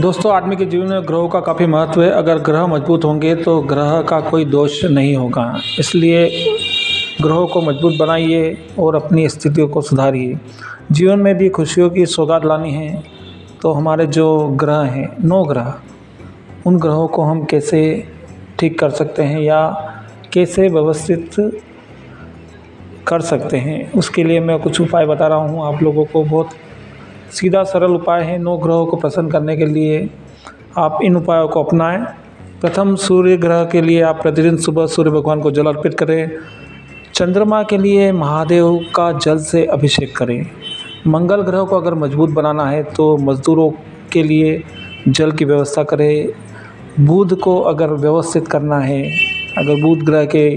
दोस्तों, आदमी के जीवन में ग्रहों का काफ़ी महत्व है। अगर ग्रह मजबूत होंगे तो ग्रह का कोई दोष नहीं होगा, इसलिए ग्रहों को मजबूत बनाइए और अपनी स्थितियों को सुधारिए। जीवन में भी खुशियों की सौगात लानी है तो हमारे जो ग्रह हैं, 9 ग्रह, उन ग्रहों को हम कैसे ठीक कर सकते हैं या कैसे व्यवस्थित कर सकते हैं, उसके लिए मैं कुछ उपाय बता रहा हूँ आप लोगों को। बहुत सीधा सरल उपाय है 9 ग्रहों को प्रसन्न करने के लिए। आप इन उपायों को अपनाएं। प्रथम, सूर्य ग्रह के लिए आप प्रतिदिन सुबह सूर्य भगवान को जल अर्पित करें। चंद्रमा के लिए महादेव का जल से अभिषेक करें। मंगल ग्रह को अगर मजबूत बनाना है तो मजदूरों के लिए जल की व्यवस्था करें। बुध को अगर व्यवस्थित करना है, अगर बुध ग्रह के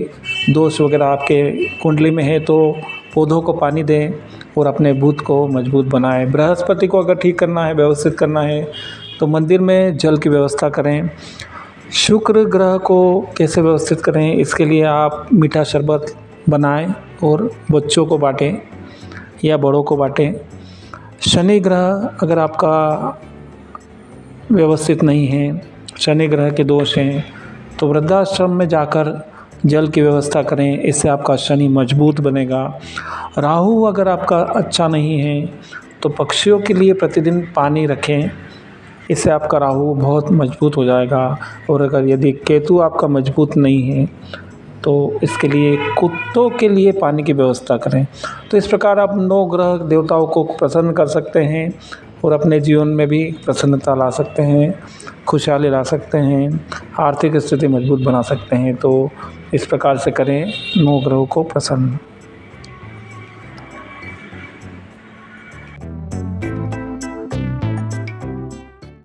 दोष वगैरह आपके कुंडली में है तो पौधों को पानी दें और अपने बुध को मजबूत बनाएं। बृहस्पति को अगर ठीक करना है, व्यवस्थित करना है तो मंदिर में जल की व्यवस्था करें। शुक्र ग्रह को कैसे व्यवस्थित करें, इसके लिए आप मीठा शरबत बनाएं और बच्चों को बांटें या बड़ों को बांटें। शनि ग्रह अगर आपका व्यवस्थित नहीं है, शनि ग्रह के दोष हैं, तो वृद्धाश्रम में जाकर जल की व्यवस्था करें, इससे आपका शनि मजबूत बनेगा। राहु अगर आपका अच्छा नहीं है तो पक्षियों के लिए प्रतिदिन पानी रखें, इससे आपका राहु बहुत मजबूत हो जाएगा। और अगर यदि केतु आपका मजबूत नहीं है तो इसके लिए कुत्तों के लिए पानी की व्यवस्था करें। तो इस प्रकार आप 9 ग्रह देवताओं को प्रसन्न कर सकते हैं और अपने जीवन में भी प्रसन्नता ला सकते हैं, खुशहाली ला सकते हैं, आर्थिक स्थिति मजबूत बना सकते हैं। तो इस प्रकार से करें 9 ग्रहों को प्रसन्न।